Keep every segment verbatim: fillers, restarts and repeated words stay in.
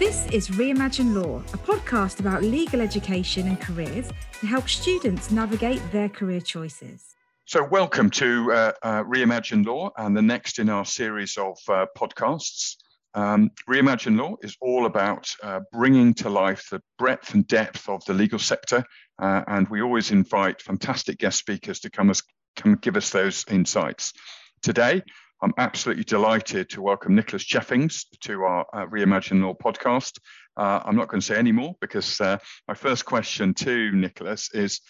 This is Reimagine Law, a podcast about legal education and careers to help students navigate their career choices. So welcome to uh, uh, Reimagine Law and the next in our series of uh, podcasts. Um, Reimagine Law is all about uh, bringing to life the breadth and depth of the legal sector, uh, and we always invite fantastic guest speakers to come, as, come give us those insights. Today, I'm absolutely delighted to welcome Nicholas Cheffings to our uh, Reimagine Law podcast. Uh, I'm not going to say any more because uh, my first question to Nicholas is,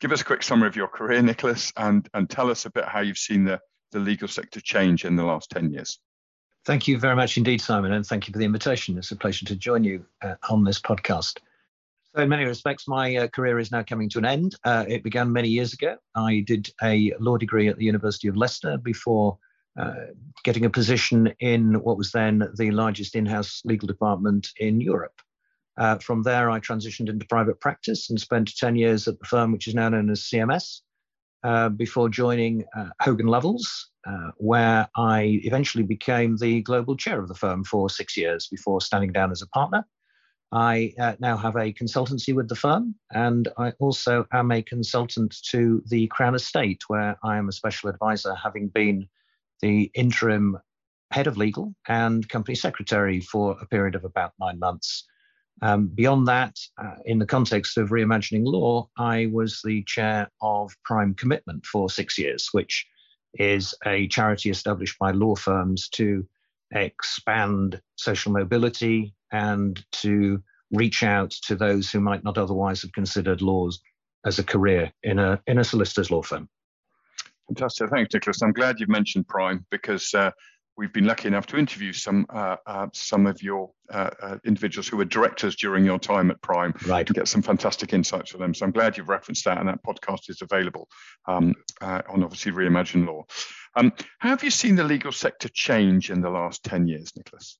give us a quick summary of your career, Nicholas, and, and tell us a bit how you've seen the, the legal sector change in the last ten years. Thank you very much indeed, Simon, and thank you for the invitation. It's a pleasure to join you uh, on this podcast. So in many respects, my uh, career is now coming to an end. Uh, it began many years ago. I did a law degree at the University of Leicester before uh, getting a position in what was then the largest in-house legal department in Europe. Uh, from there, I transitioned into private practice and spent ten years at the firm, which is now known as C M S, uh, before joining uh, Hogan Lovells, Uh, where I eventually became the global chair of the firm for six years before standing down as a partner. I uh, now have a consultancy with the firm, and I also am a consultant to the Crown Estate, where I am a special advisor, having been the interim head of legal and company secretary for a period of about nine months. Um, beyond that, uh, in the context of Reimagining Law, I was the chair of Prime Commitment for six years, which is a charity established by law firms to expand social mobility and to reach out to those who might not otherwise have considered laws as a career in a in a solicitor's law firm. Fantastic. Thanks, Nicholas. I'm glad you've mentioned Prime, because uh, we've been lucky enough to interview some uh, uh, some of your uh, uh, individuals who were directors during your time at Prime, right, to get some fantastic insights from them. So I'm glad you've referenced that, and that podcast is available um, uh, on, obviously, Reimagine Law. Um, how have you seen the legal sector change in the last ten years, Nicholas?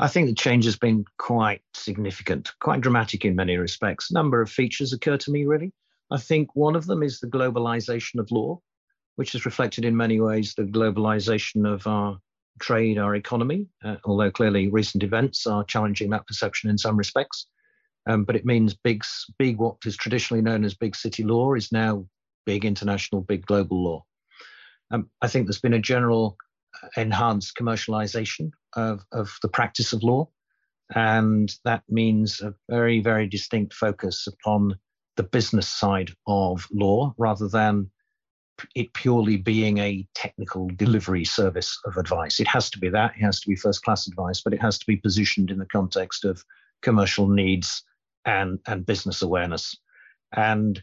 I think the change has been quite significant, quite dramatic in many respects. A number of features occur to me, really. I think one of them is the globalization of law, which is reflected in many ways the globalization of our trade, our economy, uh, although clearly recent events are challenging that perception in some respects. Um, but it means big, big, what is traditionally known as big city law is now big international, big global law. Um, I think there's been a general enhanced commercialization of, of the practice of law, and that means a very, very distinct focus upon the business side of law rather than it purely being a technical delivery service of advice. It has to be that. It has to be first-class advice, but it has to be positioned in the context of commercial needs and, and business awareness. And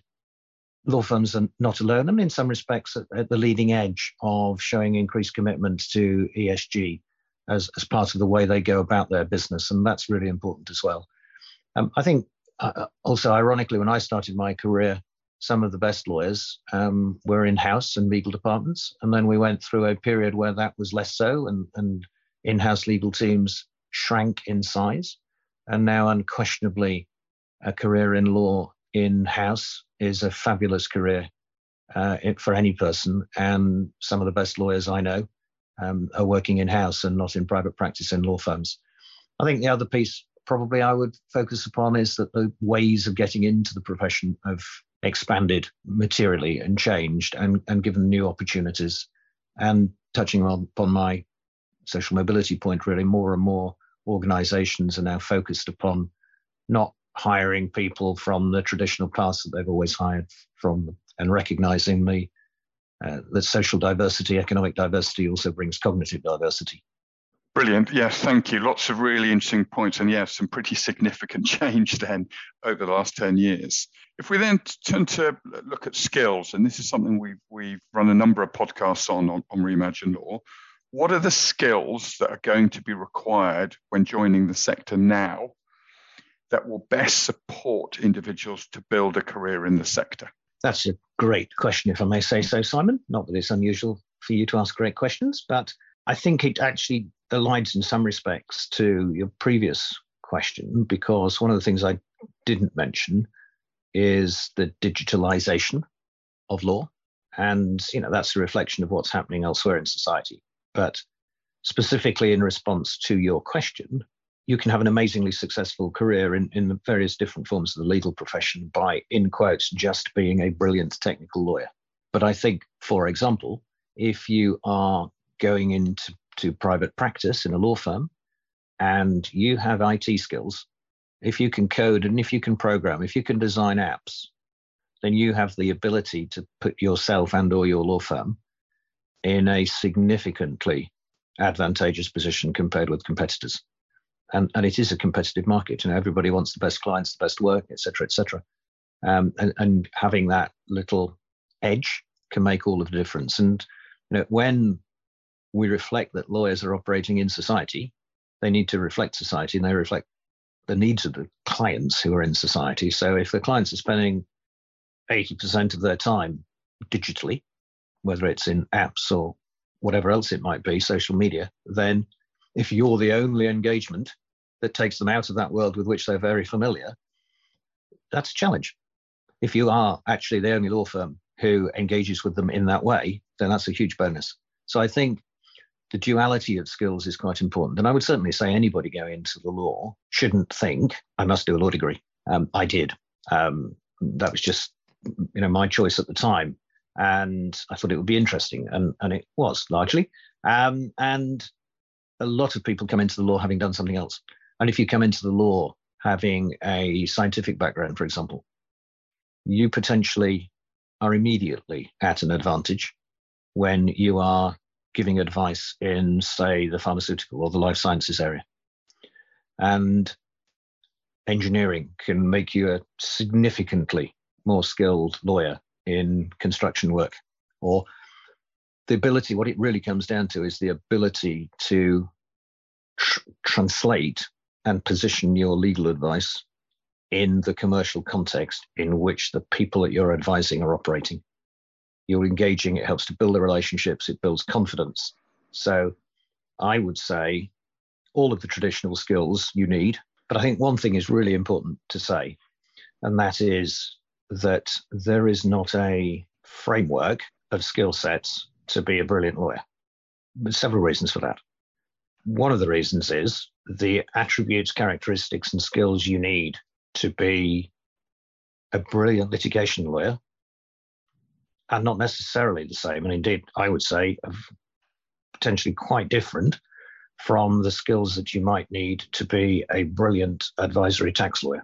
law firms are not alone, and in some respects at, at the leading edge of showing increased commitment to E S G as, as part of the way they go about their business, and that's really important as well. Um, I think uh, also, ironically, when I started my career, some of the best lawyers um, were in-house and legal departments. And then we went through a period where that was less so, and, and in-house legal teams shrank in size. And now, unquestionably, a career in law in-house is a fabulous career uh, for any person. And some of the best lawyers I know um, are working in-house and not in private practice in law firms. I think the other piece probably I would focus upon is that the ways of getting into the profession of expanded materially and changed and, and given new opportunities. And touching on, upon my social mobility point, really, more and more organizations are now focused upon not hiring people from the traditional paths that they've always hired from, and recognizing the, uh, the social diversity, economic diversity also brings cognitive diversity. Brilliant. Yes, thank you. Lots of really interesting points, and yes, some pretty significant change then over the last ten years. If we then turn to look at skills, and this is something we've, we've run a number of podcasts on, on, on Reimagine Law, what are the skills that are going to be required when joining the sector now that will best support individuals to build a career in the sector? That's a great question, if I may say so, Simon. Not that it's unusual for you to ask great questions, but I think it actually aligns in some respects to your previous question, because one of the things I didn't mention is the digitalization of law. And, you know, that's a reflection of what's happening elsewhere in society. But specifically in response to your question, you can have an amazingly successful career in, in the various different forms of the legal profession by, in quotes, just being a brilliant technical lawyer. But I think, for example, if you are going into to private practice in a law firm and you have I T skills, if you can code and if you can program, if you can design apps, then you have the ability to put yourself and or your law firm in a significantly advantageous position compared with competitors. And, and it is a competitive market. You know, everybody wants the best clients, the best work, et cetera, et cetera. Um, and, and having that little edge can make all of the difference. And you know, when we reflect that lawyers are operating in society, they need to reflect society and they reflect the needs of the clients who are in society. So if the clients are spending eighty percent of their time digitally, whether it's in apps or whatever else it might be, social media, then if you're the only engagement that takes them out of that world with which they're very familiar, that's a challenge. If you are actually the only law firm who engages with them in that way, then that's a huge bonus. So I think the duality of skills is quite important. And I would certainly say anybody going into the law shouldn't think, I must do a law degree. Um, I did. Um, that was just, you know, my choice at the time. And I thought it would be interesting. And, and it was largely. Um, and a lot of people come into the law having done something else. And if you come into the law having a scientific background, for example, you potentially are immediately at an advantage when you are giving advice in, say, the pharmaceutical or the life sciences area. And engineering can make you a significantly more skilled lawyer in construction work. Or the ability, what it really comes down to is the ability to tr- translate and position your legal advice in the commercial context in which the people that you're advising are operating. You're engaging, it helps to build the relationships, it builds confidence. So I would say all of the traditional skills you need, but I think one thing is really important to say, and that is that there is not a framework of skill sets to be a brilliant lawyer. There's several reasons for that. One of the reasons is the attributes, characteristics, and skills you need to be a brilliant litigation lawyer are not necessarily the same, and indeed, I would say, potentially quite different from the skills that you might need to be a brilliant advisory tax lawyer.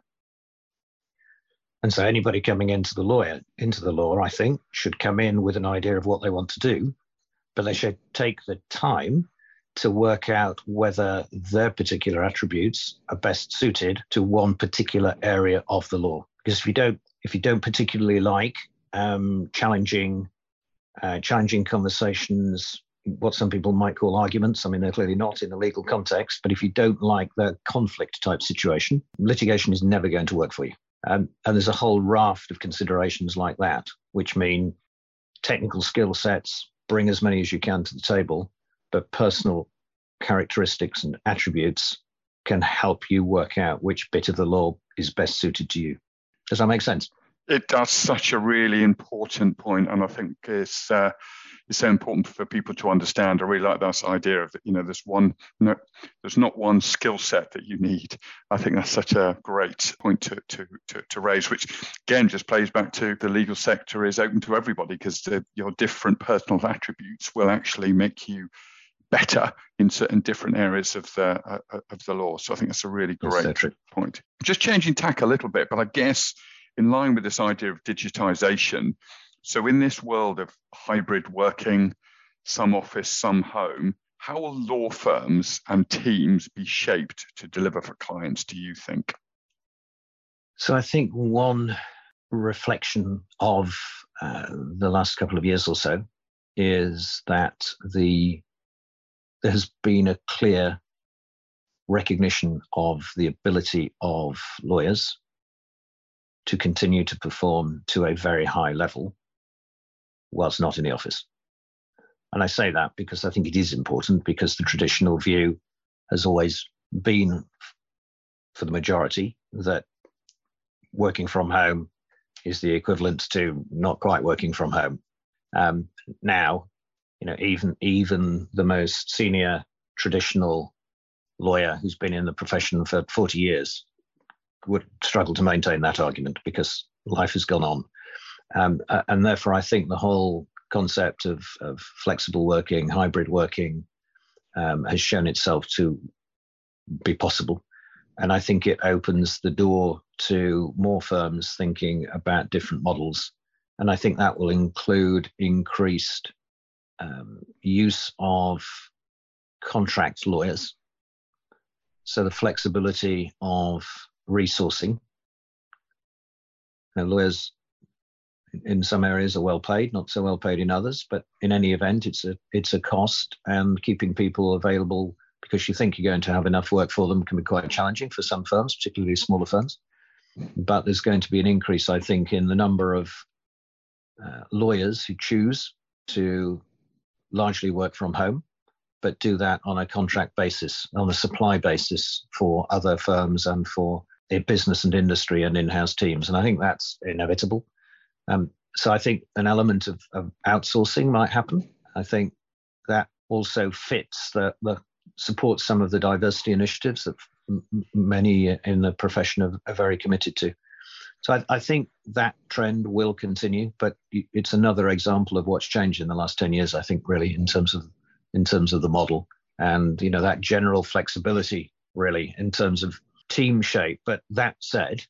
And so anybody coming into the lawyer, into the law, I think, should come in with an idea of what they want to do, but they should take the time to work out whether their particular attributes are best suited to one particular area of the law. Because if you don't, if you don't particularly like um, challenging, uh, challenging conversations, what some people might call arguments, I mean, they're clearly not in the legal context, but if you don't like the conflict type situation, litigation is never going to work for you. Um, and there's a whole raft of considerations like that, which mean technical skill sets, bring as many as you can to the table, but personal characteristics and attributes can help you work out which bit of the law is best suited to you. Does that make sense? It does. Such a really important point, and I think it's uh, it's so important for people to understand. I really like that idea of, you know, there's one no, there's not one skill set that you need. I think that's such a great point to to to, to raise, which again just plays back to the legal sector is open to everybody, because your different personal attributes will actually make you better in certain different areas of the uh, of the law. So I think that's a really great Eccentric. point. Just changing tack a little bit, but I guess, in line with this idea of digitization, so in this world of hybrid working, some office, some home, how will law firms and teams be shaped to deliver for clients, do you think? So I think one reflection of uh, the last couple of years or so is that the there has been a clear recognition of the ability of lawyers to continue to perform to a very high level whilst not in the office. And I say that because I think it is important, because the traditional view has always been, for the majority, that working from home is the equivalent to not quite working from home. Um, now, you know, even even the most senior traditional lawyer who's been in the profession for forty years would struggle to maintain that argument, because life has gone on. Um, and therefore, I think the whole concept of, of flexible working, hybrid working, um, has shown itself to be possible. And I think it opens the door to more firms thinking about different models. And I think that will include increased um, use of contract lawyers. So the flexibility of resourcing. Now, lawyers in some areas are well paid, not so well paid in others, but in any event, it's a, it's a cost, and keeping people available because you think you're going to have enough work for them can be quite challenging for some firms, particularly smaller firms. But there's going to be an increase, I think, in the number of uh, lawyers who choose to largely work from home, but do that on a contract basis, on a supply basis for other firms and for their business and industry and in-house teams. And I think that's inevitable. Um, so I think an element of, of outsourcing might happen. I think that also fits the, the supports some of the diversity initiatives that m- many in the profession are, are very committed to. So I, I think that trend will continue, but it's another example of what's changed in the last ten years, I think, really, in terms of in terms of the model, and, you know, that general flexibility, really, in terms of team shape. But that said,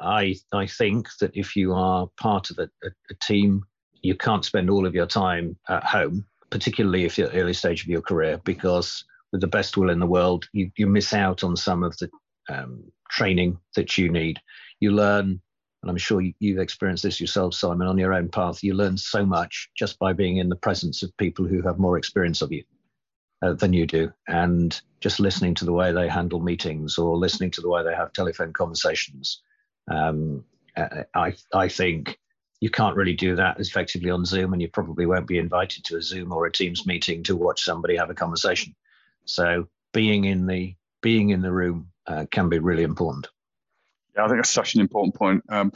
I I think that if you are part of a, a, a team, you can't spend all of your time at home, particularly if you're at the early stage of your career, because with the best will in the world, you, you miss out on some of the um, training that you need. You learn, and I'm sure you've experienced this yourself, Simon, on your own path, you learn so much just by being in the presence of people who have more experience of you uh, than you do, and just listening to the way they handle meetings or listening to the way they have telephone conversations. Um, I, I think you can't really do that effectively on Zoom, and you probably won't be invited to a Zoom or a Teams meeting to watch somebody have a conversation. So being in the being in the room uh, can be really important. Yeah, I think that's such an important point. Um,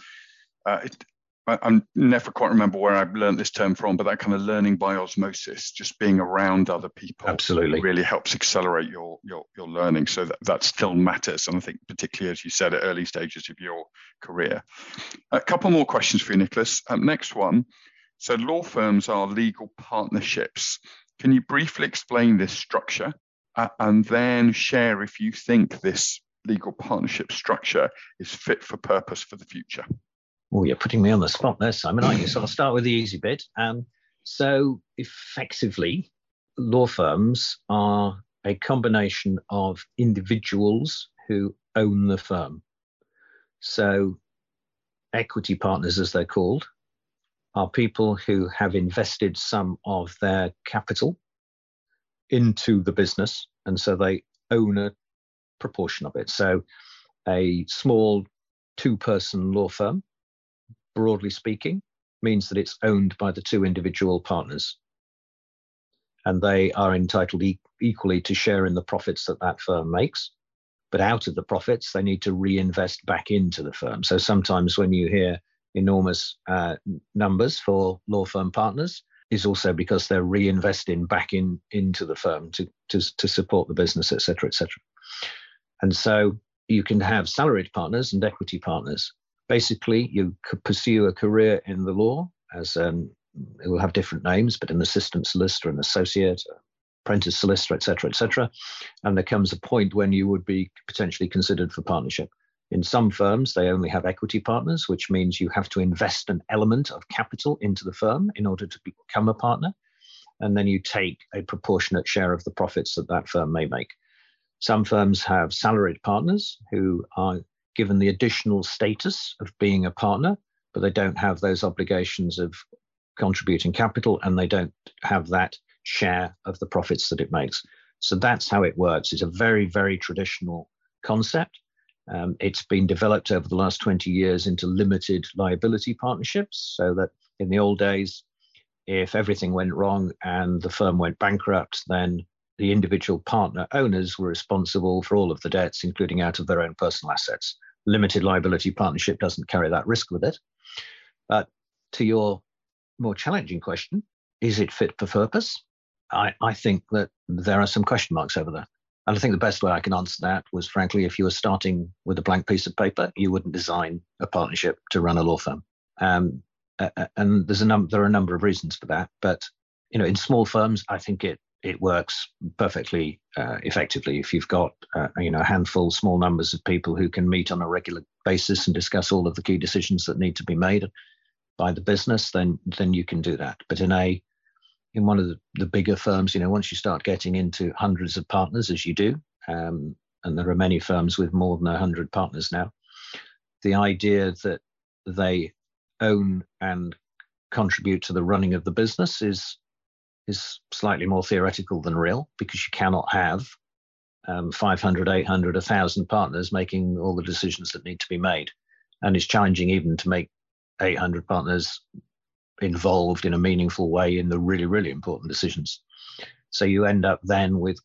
uh, it, I I'm never quite remember where I've learned this term from, but that kind of learning by osmosis, just being around other people, absolutely, really helps accelerate your your your learning. So that, that still matters, and I think particularly, as you said, at early stages of your career. A couple more questions for you, Nicholas. Um, next one. So law firms are legal partnerships. Can you briefly explain this structure? Uh, and then share if you think this legal partnership structure is fit for purpose for the future. Oh, you're putting me on the spot there, Simon, aren't you? So I'll start with the easy bit. Um, so effectively, law firms are a combination of individuals who own the firm. So equity partners, as they're called, are people who have invested some of their capital into the business, and so they own a proportion of it. So a small two-person law firm, broadly speaking, means that it's owned by the two individual partners, and they are entitled e- equally to share in the profits that that firm makes. But out of the profits, they need to reinvest back into the firm. So sometimes when you hear enormous uh, numbers for law firm partners, is also because they're reinvesting back in into the firm to to, to support the business, et cetera, et cetera. And so you can have salaried partners and equity partners. Basically, you could pursue a career in the law as um, it will have different names, but an assistant solicitor, an associate, apprentice solicitor, et cetera, et cetera. And there comes a point when you would be potentially considered for partnership. In some firms, they only have equity partners, which means you have to invest an element of capital into the firm in order to become a partner. And then you take a proportionate share of the profits that that firm may make. Some firms have salaried partners who are given the additional status of being a partner, but they don't have those obligations of contributing capital, and they don't have that share of the profits that it makes. So that's how it works. It's a very, very traditional concept. Um, it's been developed over the last twenty years into limited liability partnerships, so that in the old days, if everything went wrong and the firm went bankrupt, then the individual partner owners were responsible for all of the debts, including out of their own personal assets. Limited liability partnership doesn't carry that risk with it. But to your more challenging question, is it fit for purpose? I, I think that there are some question marks over that. And I think the best way I can answer that was, frankly, if you were starting with a blank piece of paper, you wouldn't design a partnership to run a law firm. Um, and there's a num- there are a number of reasons for that. But, you know, in small firms, I think it it works perfectly uh, effectively if you've got, uh, you know, a handful, small numbers of people who can meet on a regular basis and discuss all of the key decisions that need to be made by the business, then then you can do that. But in a in one of the, the bigger firms, you know, once you start getting into hundreds of partners, as you do, um, and there are many firms with more than one hundred partners now, the idea that they own and contribute to the running of the business is is slightly more theoretical than real, because you cannot have um, five hundred, eight hundred, one thousand partners making all the decisions that need to be made. And it's challenging even to make eight hundred partners involved in a meaningful way in the really, really important decisions. So you end up then with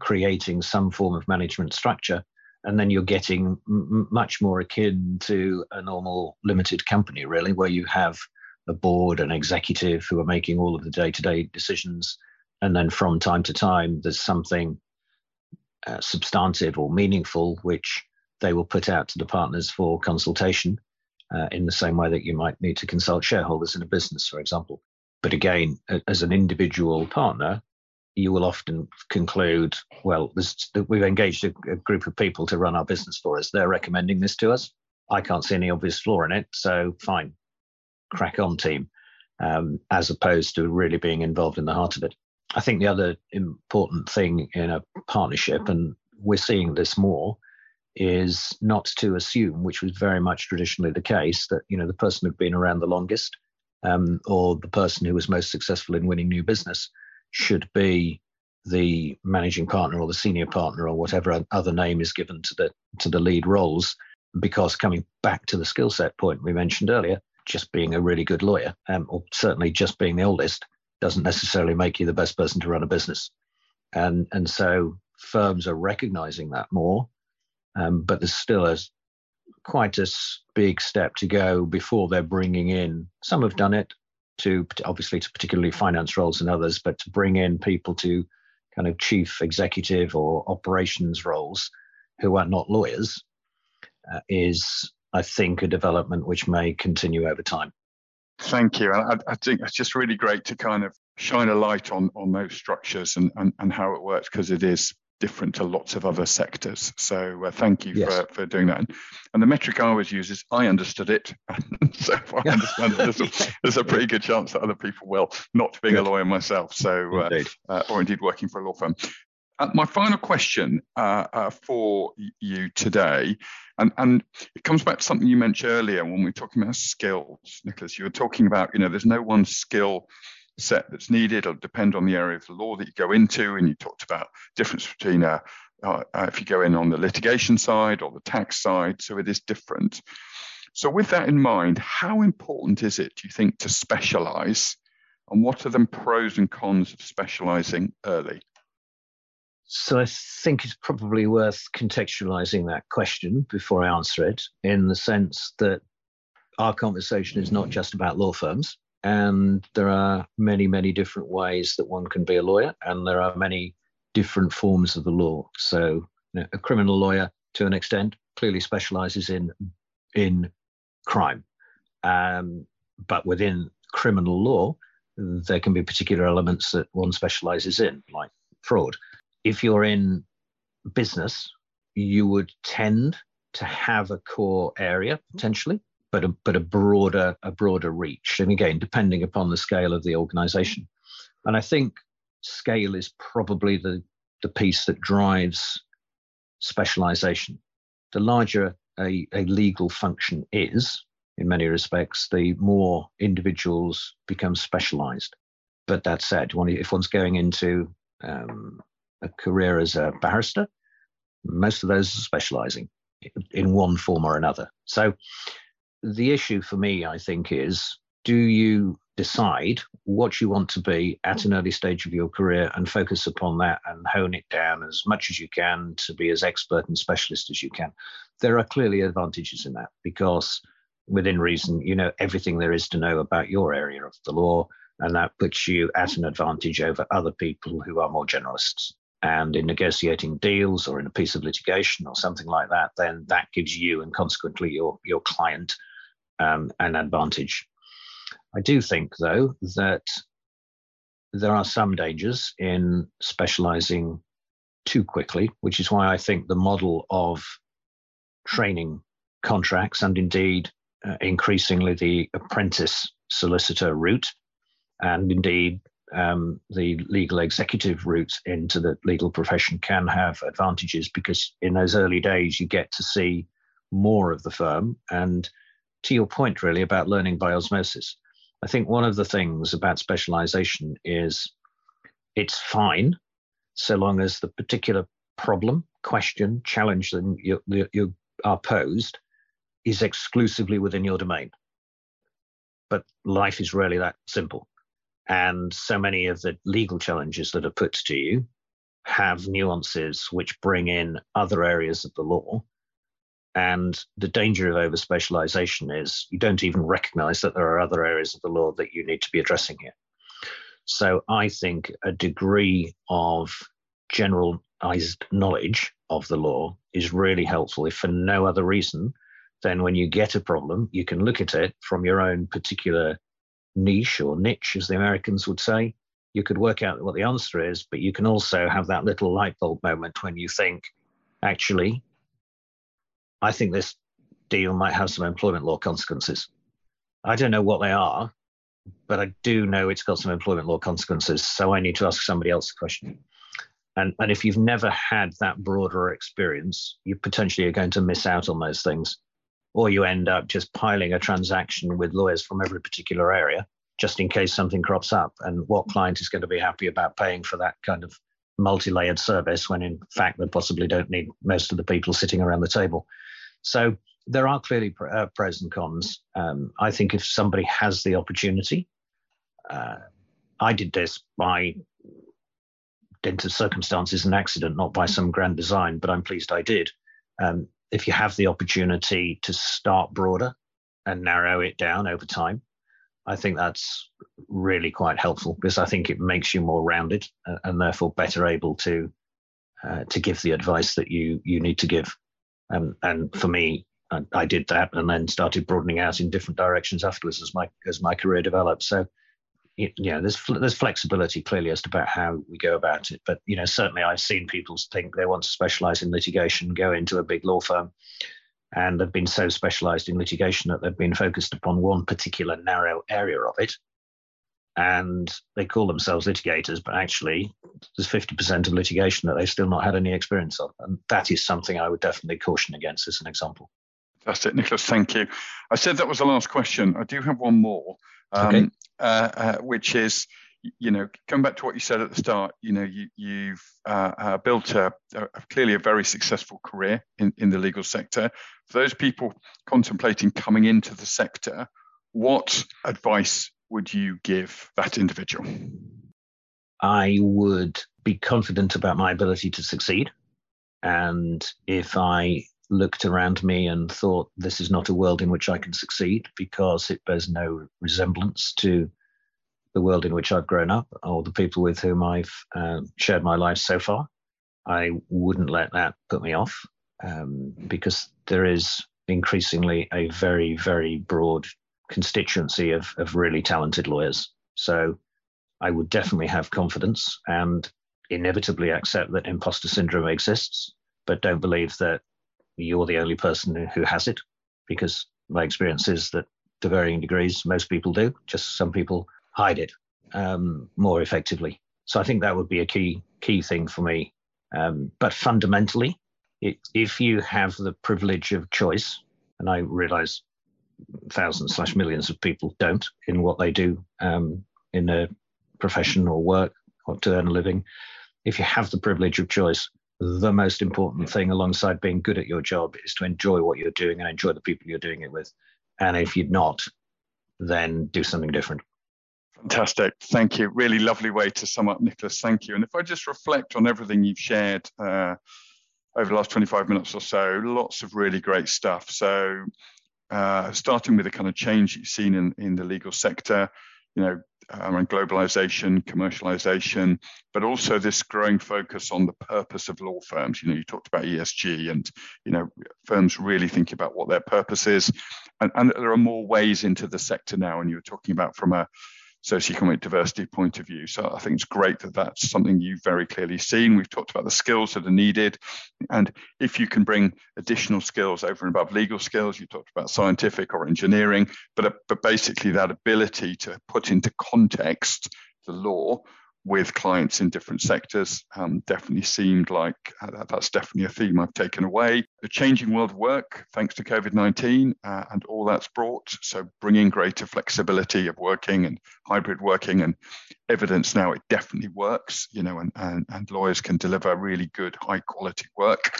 creating some form of management structure, and then you're getting m- much more akin to a normal limited company, really, where you have a board, an executive who are making all of the day-to-day decisions, and then from time to time there's something uh, substantive or meaningful which they will put out to the partners for consultation. Uh, in the same way that you might need to consult shareholders in a business, for example. But again, as an individual partner, you will often conclude, well, this, we've engaged a, a group of people to run our business for us. They're recommending this to us. I can't see any obvious flaw in it, so fine, crack on, team, um, as opposed to really being involved in the heart of it. I think the other important thing in a partnership, and we're seeing this more, is not to assume, which was very much traditionally the case, that, you know, the person who'd been around the longest um, or the person who was most successful in winning new business should be the managing partner or the senior partner or whatever other name is given to the to the lead roles. Because coming back to the skill set point we mentioned earlier, just being a really good lawyer, um, or certainly just being the oldest, doesn't necessarily make you the best person to run a business. And and so firms are recognizing that more. Um, but there's still a, quite a big step to go before they're bringing in, some have done it to obviously to particularly finance roles and others, but to bring in people to kind of chief executive or operations roles who are not lawyers uh, is, I think, a development which may continue over time. Thank you. And I, I think it's just really great to kind of shine a light on, on those structures and, and, and how it works, because it is different to lots of other sectors. So uh, thank you yes. for, for doing that. And the metric I always use is I understood it. So if I understand it, there's a, there's a pretty good chance that other people will, not being good. a lawyer myself, so uh, uh, or indeed working for a law firm. Uh, my final question uh, uh, for you today, and, and it comes back to something you mentioned earlier when we were talking about skills, Nicholas. You were talking about, you know, there's no one skill set that's needed. It'll depend on the area of the law that you go into, and you talked about difference between uh, uh, if you go in on the litigation side or the tax side, so it is different. So with that in mind, how important is it, do you think, to specialize, and what are the pros and cons of specializing early? So I think it's probably worth contextualizing that question before I answer it, in the sense that our conversation is not just about law firms. And there are many, many different ways that one can be a lawyer, and there are many different forms of the law. So, you know, a criminal lawyer, to an extent, clearly specialises in in crime. Um, but within criminal law, there can be particular elements that one specialises in, like fraud. If you're in business, you would tend to have a core area, potentially, but a, but a broader a broader reach. And again, depending upon the scale of the organization. And I think scale is probably the, the piece that drives specialization. The larger a, a legal function is, in many respects, the more individuals become specialized. But that said, if one's going into um, a career as a barrister, most of those are specializing in one form or another. So the issue for me, I think, is, do you decide what you want to be at an early stage of your career and focus upon that and hone it down as much as you can to be as expert and specialist as you can? There are clearly advantages in that, because within reason, you know everything there is to know about your area of the law, and that puts you at an advantage over other people who are more generalists. and in negotiating deals or in a piece of litigation or something like that, then that gives you and consequently your, your client um, an advantage. I do think, though, that there are some dangers in specializing too quickly, which is why I think the model of training contracts and indeed uh, increasingly the apprentice solicitor route and indeed um, the legal executive routes into the legal profession can have advantages, because in those early days you get to see more of the firm. And to your point really about learning by osmosis, I think one of the things about specialization is it's fine so long as the particular problem, question, challenge that you, you are posed is exclusively within your domain. But life is rarely that simple. And so many of the legal challenges that are put to you have nuances which bring in other areas of the law. And the danger of over-specialization is you don't even recognize that there are other areas of the law that you need to be addressing here. So I think a degree of generalized knowledge of the law is really helpful, if for no other reason than when you get a problem, you can look at it from your own particular niche or niche, as the Americans would say. You could work out what the answer is, but you can also have that little light bulb moment when you think, actually, I think this deal might have some employment law consequences. I don't know what they are, but I do know it's got some employment law consequences, so I need to ask somebody else a question. And, and if you've never had that broader experience, you potentially are going to miss out on those things, or you end up just piling a transaction with lawyers from every particular area, just in case something crops up. And what client is going to be happy about paying for that kind of multi-layered service when in fact they possibly don't need most of the people sitting around the table? So there are clearly pr- uh, pros and cons. Um, I think if somebody has the opportunity, uh, I did this by dint of circumstances and accident, not by some grand design, but I'm pleased I did. Um, if you have the opportunity to start broader and narrow it down over time, I think that's really quite helpful, because I think it makes you more rounded and, and therefore better able to uh, to give the advice that you you need to give. Um, and for me, I, I did that, and then started broadening out in different directions afterwards as my as my career developed. So, you know, there's there's flexibility clearly as to about how we go about it. But you know, certainly I've seen people think they want to specialise in litigation, go into a big law firm, and they've been so specialised in litigation that they've been focused upon one particular narrow area of it, and they call themselves litigators, but actually there's fifty percent of litigation that they've still not had any experience of. And that is something I would definitely caution against as an example. That's it, Nicholas, thank you. I said that was the last question. I do have one more, um, okay. uh, uh, which is, you know, come back to what you said at the start. You know, you, you've uh, uh, built a, a, clearly a very successful career in, in the legal sector. For those people contemplating coming into the sector, what advice would you give that individual? I would be confident about my ability to succeed. And if I looked around me and thought this is not a world in which I can succeed because it bears no resemblance to the world in which I've grown up or the people with whom I've uh, shared my life so far, I wouldn't let that put me off, um, because there is increasingly a very, very broad constituency of, of really talented lawyers. So I would definitely have confidence and inevitably accept that imposter syndrome exists, but don't believe that you're the only person who has it, because my experience is that to varying degrees, most people do, just some people hide it um, more effectively. So I think that would be a key, key thing for me. Um, but fundamentally, it, if you have the privilege of choice, and I realize thousands slash millions of people don't in what they do um, in their profession or work or to earn a living. If you have the privilege of choice, the most important thing alongside being good at your job is to enjoy what you're doing and enjoy the people you're doing it with. And if you're not, then do something different. Fantastic. Thank you. Really lovely way to sum up, Nicholas. Thank you. And if I just reflect on everything you've shared uh, over the last twenty-five minutes or so, lots of really great stuff. So, Uh, starting with the kind of change you've seen in, in the legal sector, you know, around globalization, commercialization, but also this growing focus on the purpose of law firms. You know, you talked about E S G, and, you know, firms really think about what their purpose is. And, and there are more ways into the sector now, and you were talking about from a socioeconomic diversity point of view. So I think it's great that that's something you've very clearly seen. We've talked about the skills that are needed. And if you can bring additional skills over and above legal skills, you talked about scientific or engineering, but, but basically that ability to put into context the law with clients in different sectors um, definitely seemed like uh, that's definitely a theme I've taken away. The changing world of work, thanks to COVID nineteen uh, and all that's brought. So bringing greater flexibility of working and hybrid working, and evidence now it definitely works, you know, and, and, and lawyers can deliver really good high quality work,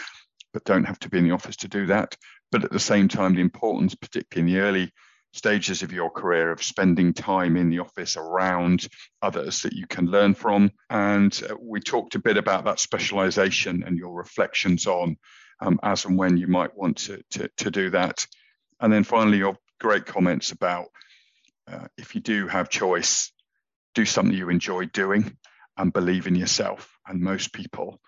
but don't have to be in the office to do that. But at the same time, the importance, particularly in the early stages of your career, of spending time in the office around others that you can learn from. And we talked a bit about that specialization and your reflections on um, as and when you might want to, to, to do that. And then finally, your great comments about uh, if you do have choice, do something you enjoy doing and believe in yourself. And most people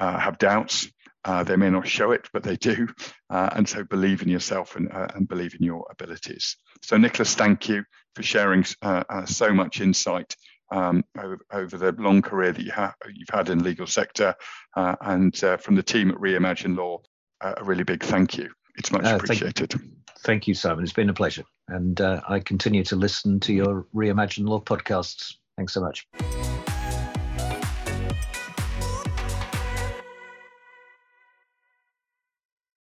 uh, have doubts. Uh, they may not show it, but they do. Uh, and so believe in yourself and, uh, and believe in your abilities. So Nicholas, thank you for sharing uh, uh, so much insight um, over, over the long career that you ha you've had in the legal sector. Uh, and uh, from the team at Reimagine Law, uh, a really big thank you. It's much uh, appreciated. Thank you. Thank you, Simon. It's been a pleasure. And uh, I continue to listen to your Reimagine Law podcasts. Thanks so much.